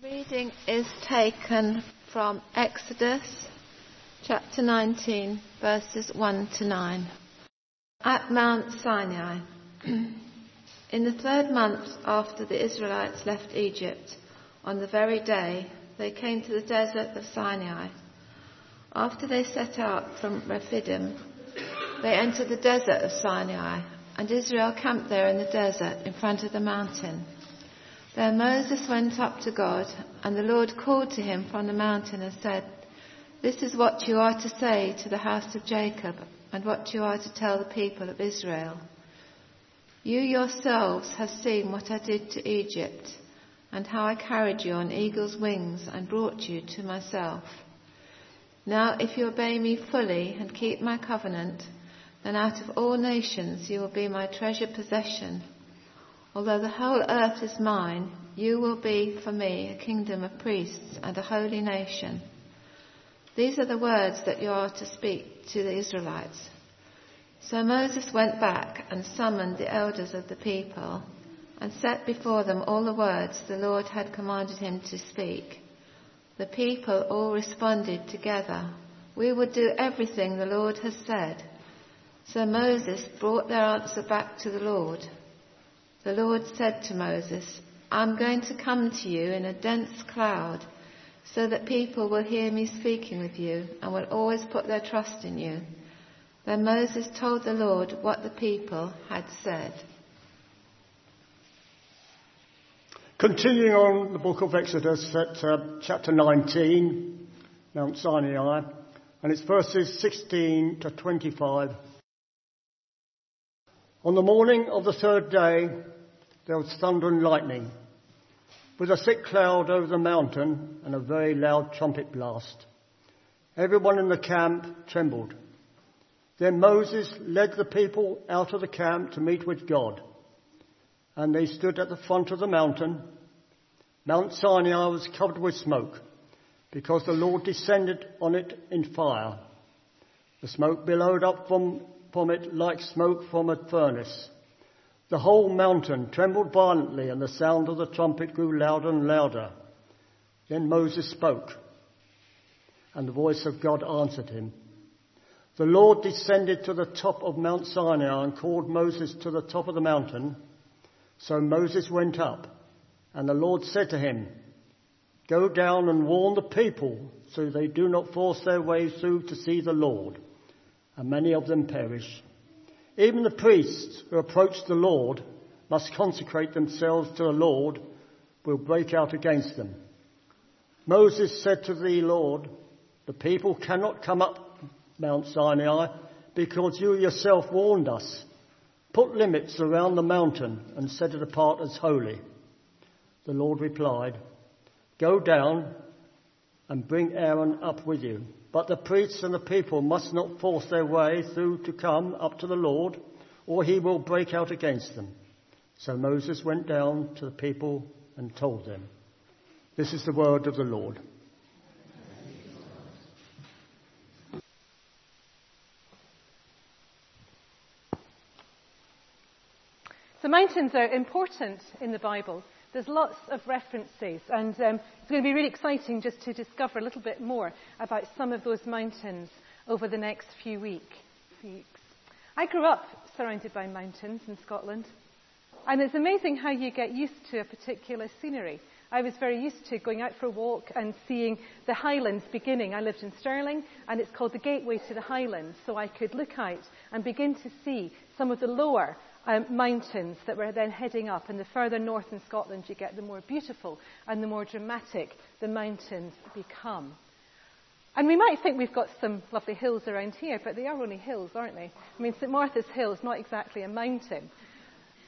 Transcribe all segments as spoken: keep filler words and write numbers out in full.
The reading is taken from Exodus chapter nineteen, verses one to nine. At Mount Sinai, in the third month after the Israelites left Egypt, on the very day they came to the desert of Sinai. After they set out from Rephidim, they entered the desert of Sinai, and Israel camped there in the desert in front of the mountain. Then Moses went up to God, and the Lord called to him from the mountain and said, "This is what you are to say to the house of Jacob, and what you are to tell the people of Israel. You yourselves have seen what I did to Egypt, and how I carried you on eagle's wings and brought you to myself. Now if you obey me fully and keep my covenant, then out of all nations you will be my treasured possession. Although the whole earth is mine, you will be for me a kingdom of priests and a holy nation. These are the words that you are to speak to the Israelites." So Moses went back and summoned the elders of the people and set before them all the words the Lord had commanded him to speak. The people all responded together, "We will do everything the Lord has said." So Moses brought their answer back to the Lord. The Lord said to Moses, "I'm going to come to you in a dense cloud so that people will hear me speaking with you and will always put their trust in you." Then Moses told the Lord what the people had said. Continuing on the book of Exodus at uh, chapter nineteen, Mount Sinai, and it's verses sixteen to twenty-five. On the morning of the third day, there was thunder and lightning, with a thick cloud over the mountain and a very loud trumpet blast. Everyone in the camp trembled. Then Moses led the people out of the camp to meet with God, and they stood at the front of the mountain. Mount Sinai was covered with smoke, because the Lord descended on it in fire. The smoke billowed up from from it like smoke from a furnace. The whole mountain trembled violently, and the sound of the trumpet grew louder and louder. Then Moses spoke, and the voice of God answered him. The Lord descended to the top of Mount Sinai and called Moses to the top of the mountain. So Moses went up, and the Lord said to him, "Go down and warn the people so they do not force their way through to see the Lord, and many of them perish. Even the priests who approach the Lord must consecrate themselves to the Lord, will break out against them." Moses said to the Lord, "The people cannot come up Mount Sinai because you yourself warned us. Put limits around the mountain and set it apart as holy." The Lord replied, "Go down and bring Aaron up with you. But the priests and the people must not force their way through to come up to the Lord, or he will break out against them." So Moses went down to the people and told them. This is the word of the Lord. So mountains are important in the Bible. There's lots of references, and um, it's going to be really exciting just to discover a little bit more about some of those mountains over the next few weeks. I grew up surrounded by mountains in Scotland, and it's amazing how you get used to a particular scenery. I was very used to going out for a walk and seeing the Highlands beginning. I lived in Stirling, and it's called the Gateway to the Highlands, so I could look out and begin to see some of the lower um, mountains that were then heading up. And the further north in Scotland you get, the more beautiful and the more dramatic the mountains become. And we might think we've got some lovely hills around here, but they are only hills, aren't they? I mean, Saint Martha's Hill is not exactly a mountain.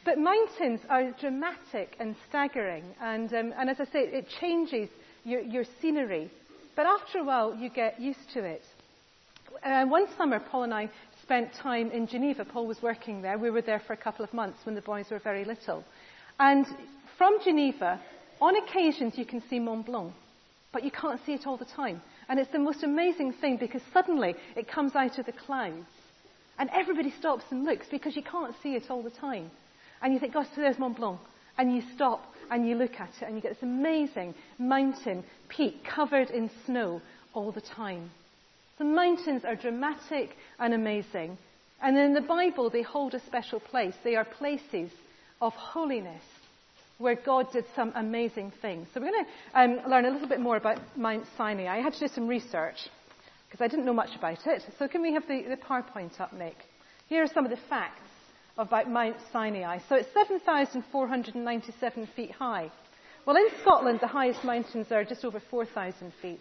But mountains are dramatic and staggering, and, um, and as I say, it changes your, your scenery. But after a while, you get used to it. Uh, one summer, Paul and I spent time in Geneva. Paul was working there. We were there for a couple of months when the boys were very little. And from Geneva, on occasions, you can see Mont Blanc, but you can't see it all the time. And it's the most amazing thing, because suddenly it comes out of the clouds, and everybody stops and looks because you can't see it all the time. And you think, gosh, so there's Mont Blanc. and you stop and you look at it and you get this amazing mountain peak covered in snow all the time. The mountains are dramatic and amazing. And in the Bible, they hold a special place. They are places of holiness where God did some amazing things. So we're going to um, learn a little bit more about Mount Sinai. I had to do some research because I didn't know much about it. So can we have the, the PowerPoint up, Nick? Here are some of the facts about Mount Sinai. So it's seven thousand four hundred ninety-seven feet high. Well, in Scotland, the highest mountains are just over four thousand feet.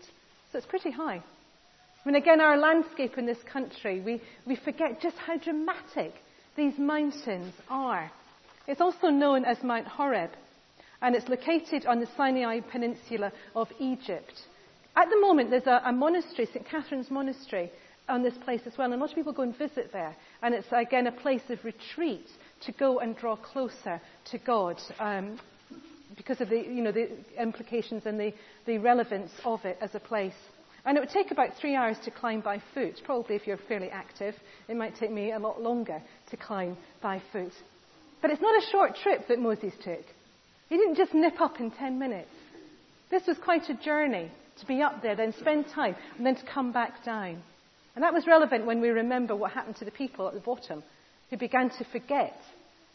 So it's pretty high. I mean, again, our landscape in this country, we, we forget just how dramatic these mountains are. It's also known as Mount Horeb, and it's located on the Sinai Peninsula of Egypt. At the moment, there's a, a monastery, Saint Catherine's Monastery, on this place as well, and a lot of people go and visit there. And it's, again, a place of retreat to go and draw closer to God um, because of the, you know, the implications and the, the relevance of it as a place. And it would take about three hours to climb by foot. Probably if you're fairly active, it might take me a lot longer to climb by foot. But it's not a short trip that Moses took. He didn't just nip up in ten minutes. This was quite a journey to be up there, then spend time, and then to come back down. And that was relevant when we remember what happened to the people at the bottom, who began to forget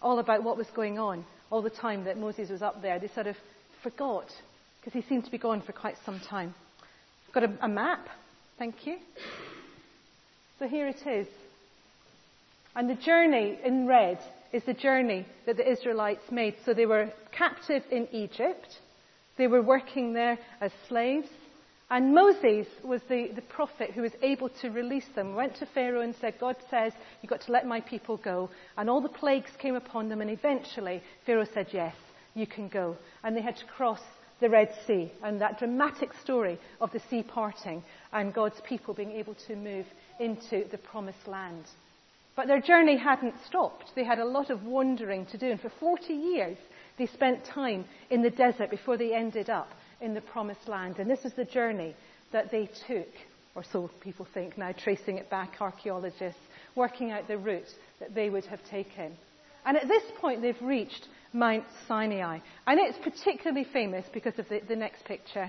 all about what was going on all the time that Moses was up there. They sort of forgot, because he seemed to be gone for quite some time. Got a, a map, thank you. So here it is. And the journey in red is the journey that the Israelites made. So they were captive in Egypt. They were working there as slaves. And Moses was the, the prophet who was able to release them. Went to Pharaoh and said, God says, you've got to let my people go. And all the plagues came upon them. And eventually Pharaoh said, yes, you can go. And they had to cross the Red Sea, and that dramatic story of the sea parting and God's people being able to move into the Promised Land. But their journey hadn't stopped. They had a lot of wandering to do, and for forty years they spent time in the desert before they ended up in the Promised Land. And this is the journey that they took, or so people think now, tracing it back, archaeologists, working out the route that they would have taken. And at this point they've reached Mount Sinai. And it's particularly famous because of the, the next picture.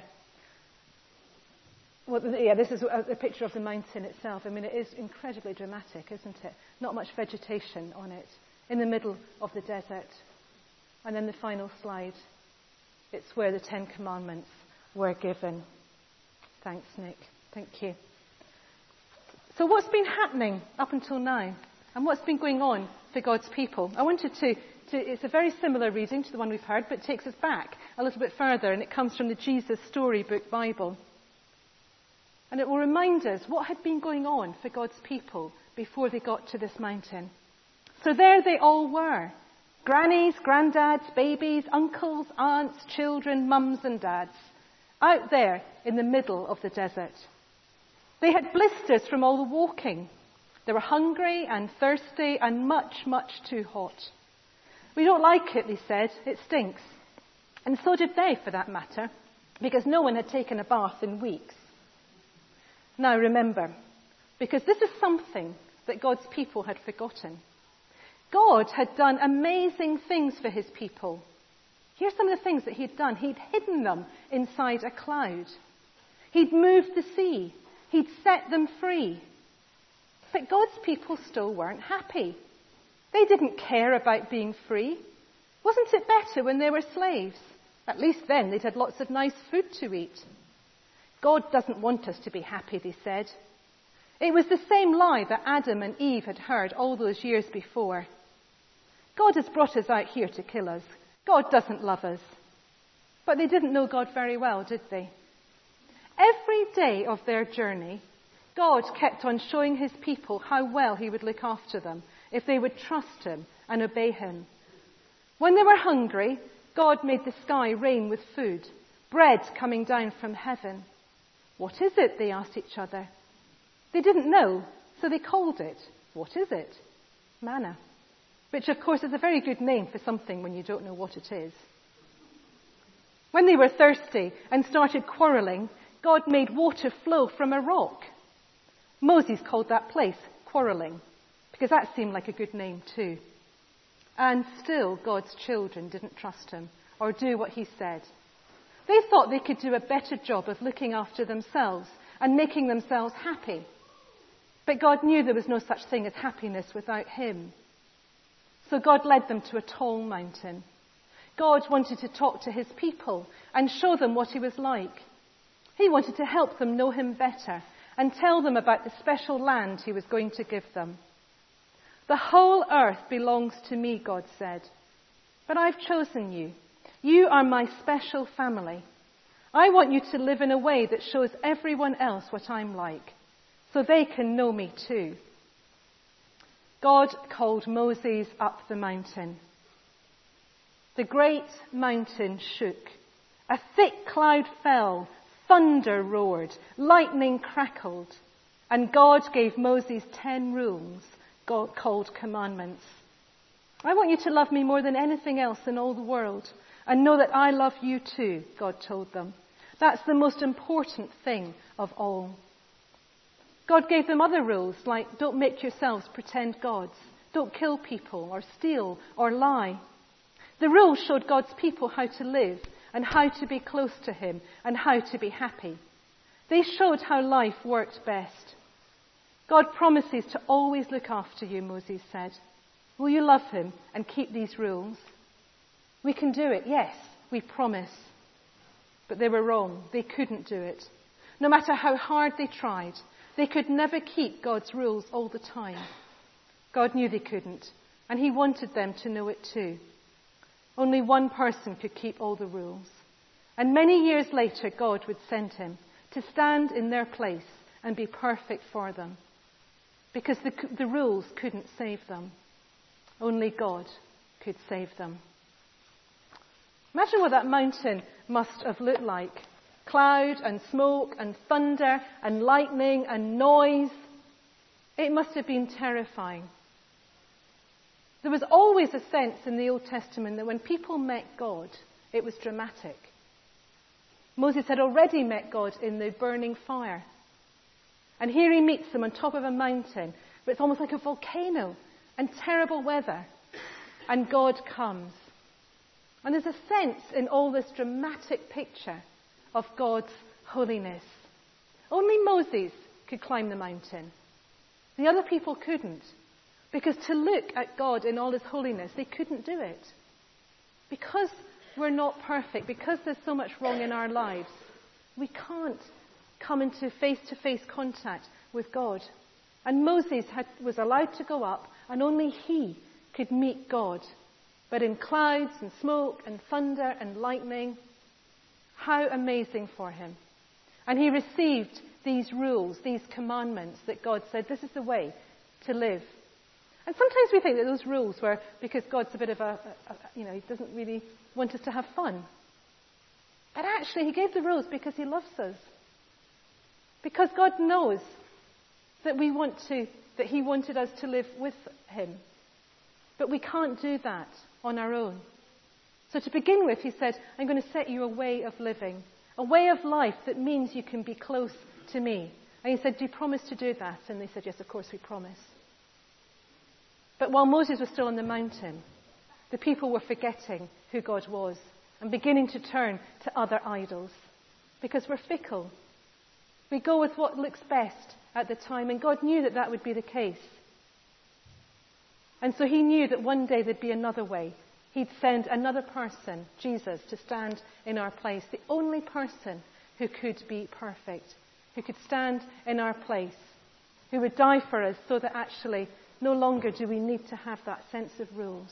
Well, yeah, this is a, a picture of the mountain itself. I mean, it is incredibly dramatic, isn't it? Not much vegetation on it, in the middle of the desert. And then the final slide. It's where the Ten Commandments were given. Thanks, Nick. Thank you. So what's been happening up until now? And what's been going on for God's people? I wanted to, to, it's a very similar reading to the one we've heard, but it takes us back a little bit further, and it comes from the Jesus Storybook Bible. And it will remind us what had been going on for God's people before they got to this mountain. So there they all were. Grannies, granddads, babies, uncles, aunts, children, mums and dads. Out there in the middle of the desert. They had blisters from all the walking. They were hungry and thirsty and much, much too hot. We don't like it, they said. It stinks. And so did they, for that matter, because no one had taken a bath in weeks. Now remember, because this is something that God's people had forgotten. God had done amazing things for his people. Here's some of the things that he'd done. He'd hidden them inside a cloud. He'd moved the sea. He'd set them free. But God's people still weren't happy. They didn't care about being free. Wasn't it better when they were slaves? At least then they'd had lots of nice food to eat. God doesn't want us to be happy, they said. It was the same lie that Adam and Eve had heard all those years before. God has brought us out here to kill us. God doesn't love us. But they didn't know God very well, did they? Every day of their journey, God kept on showing his people how well he would look after them if they would trust him and obey him. When they were hungry, God made the sky rain with food, bread coming down from heaven. What is it? They asked each other. They didn't know, so they called it. What is it? Manna, which of course is a very good name for something when you don't know what it is. When they were thirsty and started quarreling, God made water flow from a rock. Moses called that place quarrelling, because that seemed like a good name too. And still God's children didn't trust him or do what he said. They thought they could do a better job of looking after themselves and making themselves happy. But God knew there was no such thing as happiness without him. So God led them to a tall mountain. God wanted to talk to his people and show them what he was like. He wanted to help them know him better and tell them about the special land he was going to give them. The whole earth belongs to me, God said, but I've chosen you. You are my special family. I want you to live in a way that shows everyone else what I'm like, so they can know me too. God called Moses up the mountain. The great mountain shook. A thick cloud fell. Thunder roared. Lightning crackled. And God gave Moses ten rules, God called commandments. I want you to love me more than anything else in all the world. And know that I love you too, God told them. That's the most important thing of all. God gave them other rules like don't make yourselves pretend gods. Don't kill people or steal or lie. The rules showed God's people how to live and how to be close to him and how to be happy. They showed how life worked best. God promises to always look after you, Moses said. Will you love him and keep these rules? We can do it, yes, we promise. But they were wrong. They couldn't do it. No matter how hard they tried, they could never keep God's rules all the time. God knew they couldn't, and he wanted them to know it too. Only one person could keep all the rules. And many years later, God would send him to stand in their place and be perfect for them. Because the, the rules couldn't save them. Only God could save them. Imagine what that mountain must have looked like. Cloud and smoke and thunder and lightning and noise. It must have been terrifying. There was always a sense in the Old Testament that when people met God, it was dramatic. Moses had already met God in the burning fire. And here he meets them on top of a mountain, but it's almost like a volcano and terrible weather. And God comes. And there's a sense in all this dramatic picture of God's holiness. Only Moses could climb the mountain. The other people couldn't. Because to look at God in all his holiness, they couldn't do it. Because we're not perfect, because there's so much wrong in our lives, we can't come into face-to-face contact with God. And Moses had, was allowed to go up, and only he could meet God. But in clouds and smoke and thunder and lightning, how amazing for him. And he received these rules, these commandments that God said, this is the way to live. And sometimes we think that those rules were because God's a bit of a, a, a, you know, he doesn't really want us to have fun. But actually he gave the rules because he loves us. Because God knows that we want to, that he wanted us to live with him. But we can't do that on our own. So to begin with, he said, I'm going to set you a way of living, a way of life that means you can be close to me. And he said, do you promise to do that? And they said, yes, of course we promise. But while Moses was still on the mountain, the people were forgetting who God was and beginning to turn to other idols because we're fickle. We go with what looks best at the time, and God knew that that would be the case. And so he knew that one day there'd be another way. He'd send another person, Jesus, to stand in our place. The only person who could be perfect, who could stand in our place, who would die for us so that actually no longer do we need to have that sense of rules.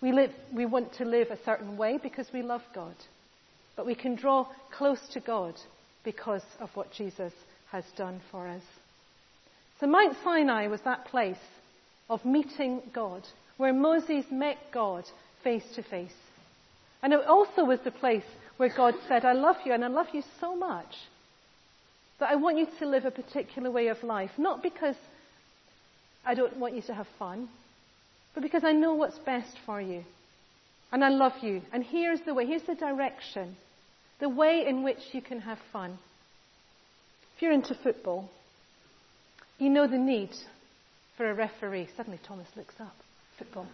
We live, we want to live a certain way because we love God. But we can draw close to God because of what Jesus has done for us. So Mount Sinai was that place of meeting God, where Moses met God face to face. And it also was the place where God said, I love you, and I love you so much that I want you to live a particular way of life, not because I don't want you to have fun, but because I know what's best for you, and I love you. And here's the way, here's the direction, the way in which you can have fun. If you're into football, you know the need for a referee. Suddenly Thomas looks up. Football.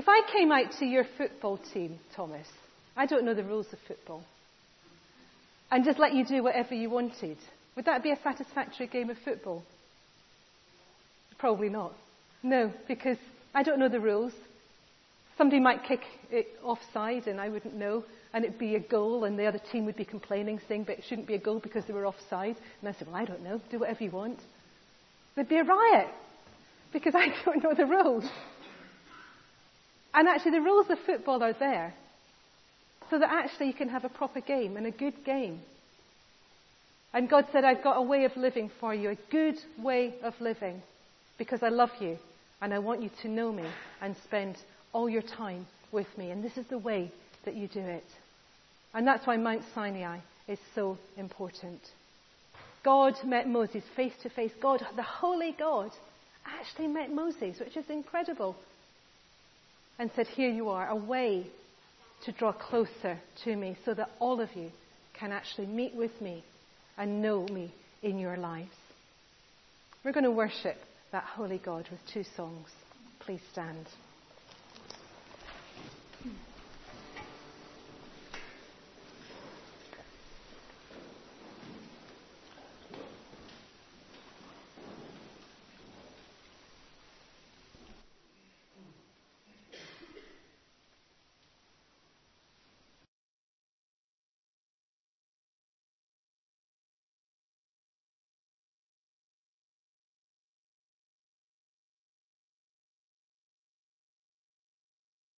If I came out to your football team, Thomas, I don't know the rules of football, and just let you do whatever you wanted, would that be a satisfactory game of football? Probably not. No, because I don't know the rules. Somebody might kick it offside and I wouldn't know, and it'd be a goal, and the other team would be complaining, saying, but it shouldn't be a goal because they were offside. And I said, well, I don't know. Do whatever you want. There'd be a riot because I don't know the rules. And actually, the rules of football are there so that actually you can have a proper game and a good game. And God said, I've got a way of living for you, a good way of living, because I love you and I want you to know me and spend all your time with me. And this is the way that you do it. And that's why Mount Sinai is so important. God met Moses face to face. God, the holy God, actually met Moses, which is incredible, and said, here you are, a way to draw closer to me so that all of you can actually meet with me and know me in your lives. We're going to worship that holy God with two songs. Please stand.